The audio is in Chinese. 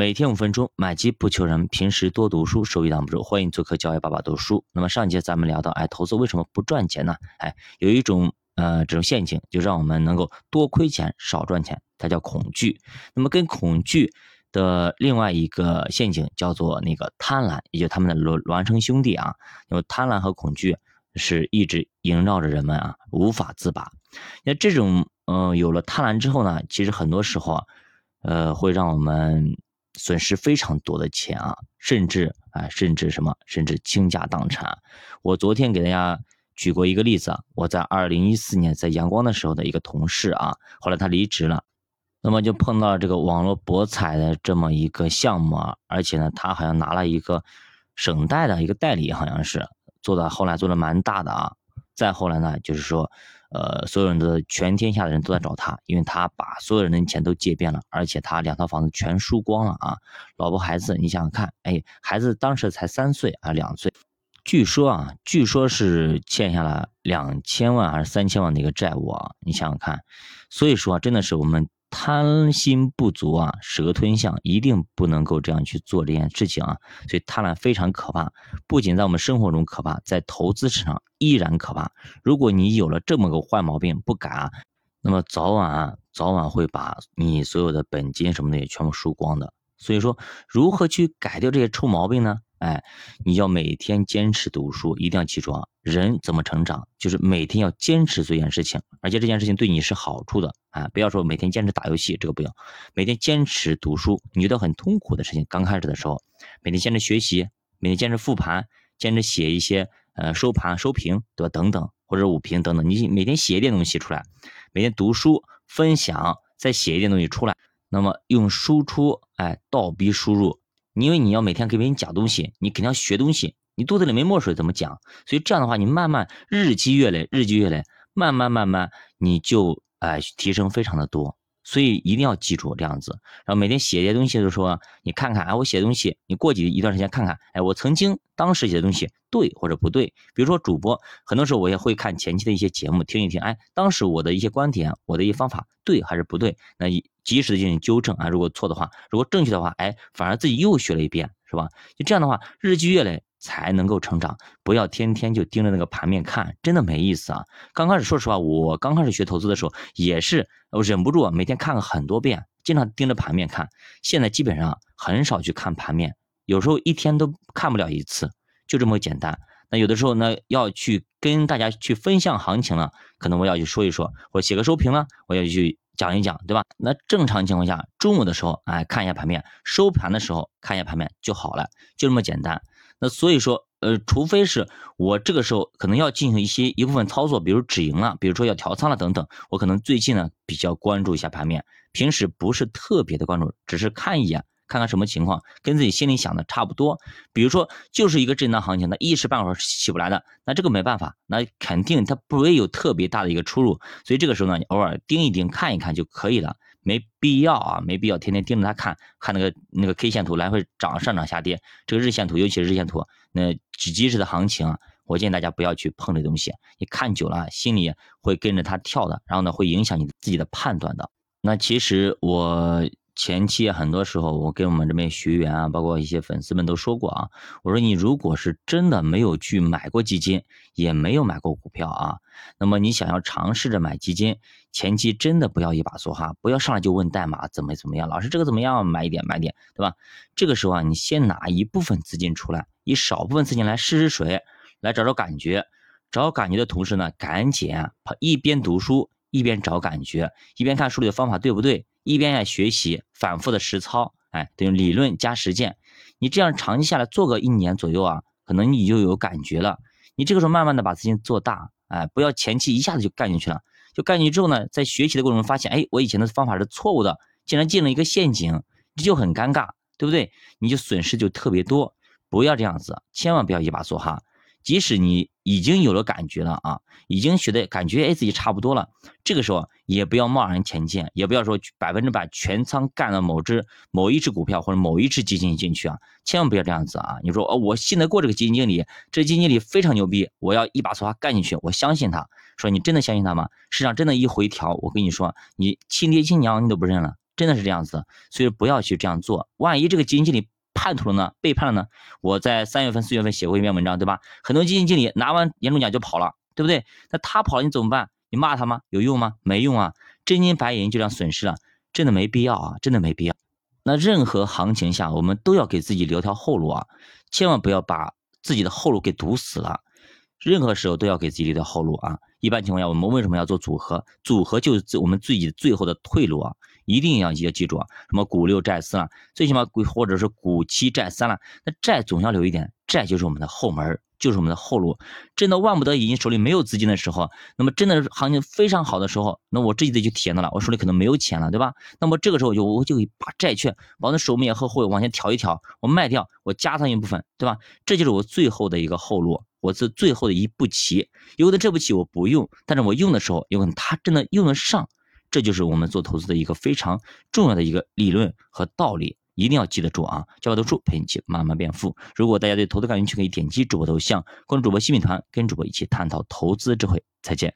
每天5分钟，买基不求人，平时多读书，收益挡不住。欢迎做客教育爸爸读书。那么上一节咱们聊到，投资为什么不赚钱呢？有一种这种陷阱，就让我们能够多亏钱少赚钱，它叫恐惧。那么跟恐惧的另外一个陷阱叫做那个贪婪，也就他们的孪生兄弟啊。因为贪婪和恐惧是一直萦绕着人们啊，无法自拔。那这种有了贪婪之后呢，其实很多时候会让我们损失非常多的钱啊，甚至倾家荡产。我昨天给大家举过一个例子啊，我在2014年在阳光的时候的一个同事啊，后来他离职了，那么就碰到这个网络博彩的这么一个项目啊，而且呢，他好像拿了一个省代的一个代理，好像是后来做的蛮大的啊。再后来呢，就是说所有人都全天下的人都在找他，因为他把所有人的钱都借遍了，而且他2套房子全输光了啊，老婆孩子你想想看，孩子当时才3岁啊2岁，据说是欠下了2000万还是3000万的一个债务啊，你想想看。所以说真的是我们贪心不足啊，蛇吞象，一定不能够这样去做这件事情啊。所以贪婪非常可怕，不仅在我们生活中可怕，在投资市场依然可怕。如果你有了这么个坏毛病不改啊，那么早晚会把你所有的本金什么的也全部输光的。所以说如何去改掉这些臭毛病呢？你要每天坚持读书，一定要记住啊，人怎么成长，就是每天要坚持做一件事情，而且这件事情对你是好处的不要说每天坚持打游戏，这个不要，每天坚持读书。你觉得很痛苦的事情，刚开始的时候，每天坚持学习，每天坚持复盘，坚持写一些收盘、收评，对吧？等等，或者5评等等，你每天写一点东西出来，每天读书分享，再写一点东西出来，那么用输出倒逼输入。因为你要每天给别人讲东西，你肯定要学东西，你肚子里没墨水怎么讲？所以这样的话，你慢慢日积月累，慢慢你就提升非常的多。所以一定要记住这样子，然后每天写一些东西的时候，你看看我写的东西，你过一段时间看看我曾经当时写的东西对或者不对。比如说主播，很多时候我也会看前期的一些节目，听一听当时我的一些观点，我的一些方法对还是不对，那及时的进行纠正如果错的话，如果正确的话反而自己又学了一遍，是吧？就这样的话日积月累才能够成长，不要天天就盯着那个盘面看，真的没意思啊。刚开始说实话，我刚开始学投资的时候也是我忍不住每天看了很多遍，经常盯着盘面看。现在基本上很少去看盘面，有时候一天都看不了一次，就这么简单。那有的时候呢，要去跟大家去分享行情了，可能我要去说一说，或者写个收评了，我要去讲一讲，对吧？那正常情况下，中午的时候看一下盘面，收盘的时候看一下盘面就好了，就这么简单。那所以说除非是我这个时候可能要进行一部分操作，比如止盈了，比如说要调仓了等等，我可能最近呢比较关注一下盘面，平时不是特别的关注，只是看一眼，看看什么情况，跟自己心里想的差不多。比如说就是一个震荡行情，那一时半会儿起不来的，那这个没办法，那肯定它不会有特别大的一个出入，所以这个时候呢，你偶尔盯一盯看一看就可以了，没必要天天盯着它看，看那个 K 线图来回上涨下跌，这个日线图，尤其是日线图，那即时的行情啊，我建议大家不要去碰这东西，你看久了心里会跟着它跳的，然后呢会影响你自己的判断的。那其实我前期很多时候我跟我们这边学员啊，包括一些粉丝们都说过啊，我说你如果是真的没有去买过基金，也没有买过股票啊，那么你想要尝试着买基金，前期真的不要一把梭哈，不要上来就问代码怎么样，老师这个怎么样，买一点，对吧？这个时候啊，你先拿一部分资金出来，以少部分资金来试试水，来找找感觉。找感觉的同时呢，赶紧一边读书一边找感觉，一边看书里的方法对不对，一边要学习，反复的实操，等于理论加实践。你这样长期下来做个1年左右啊，可能你就有感觉了。你这个时候慢慢的把资金做大，不要前期一下子就干进去了。就干进去之后呢，在学习的过程中发现，我以前的方法是错误的，竟然进了一个陷阱，这就很尴尬，对不对？你就损失就特别多，不要这样子，千万不要一把梭哈。即使你已经有了感觉了啊，已经学的感觉自己差不多了，这个时候也不要贸然前进，也不要说100%全仓干了某一只股票或者某一只基金进去啊，千万不要这样子啊！你说我信得过这个基金经理，这基金经理非常牛逼，我要一把梭哈干进去，我相信他。说你真的相信他吗？市场真的一回调，我跟你说，你亲爹亲娘你都不认了，真的是这样子的，所以不要去这样做。万一这个基金经理叛徒了呢，背叛了呢？我在3月份、4月份写过一篇文章，对吧？很多基金经理拿完年终奖就跑了，对不对？那他跑了你怎么办？你骂他吗？有用吗？没用啊，真金白银就这样损失了，真的没必要啊，真的没必要。那任何行情下，我们都要给自己留条后路啊，千万不要把自己的后路给堵死了。任何时候都要给自己留条后路啊。一般情况下，我们为什么要做组合？组合就是我们自己最后的退路啊！一定要记住啊，什么股六债四了，最起码或者是股七债三了，那债总要留一点，债就是我们的后门，就是我们的后路。真的万不得已，手里没有资金的时候，那么真的行情非常好的时候，那我自己就体验到了，我手里可能没有钱了，对吧？那么这个时候我就把债券往那手面和后往前调一调，我卖掉，我加上一部分，对吧？这就是我最后的一个后路。我是最后的一步棋，有的这步棋我不用，但是我用的时候有可能它真的用得上，这就是我们做投资的一个非常重要的一个理论和道理，一定要记得住啊！教科书陪你一起慢慢变富。如果大家对投资感兴趣，可以点击主播头像，关注主播新米团，跟主播一起探讨投资智慧。再见。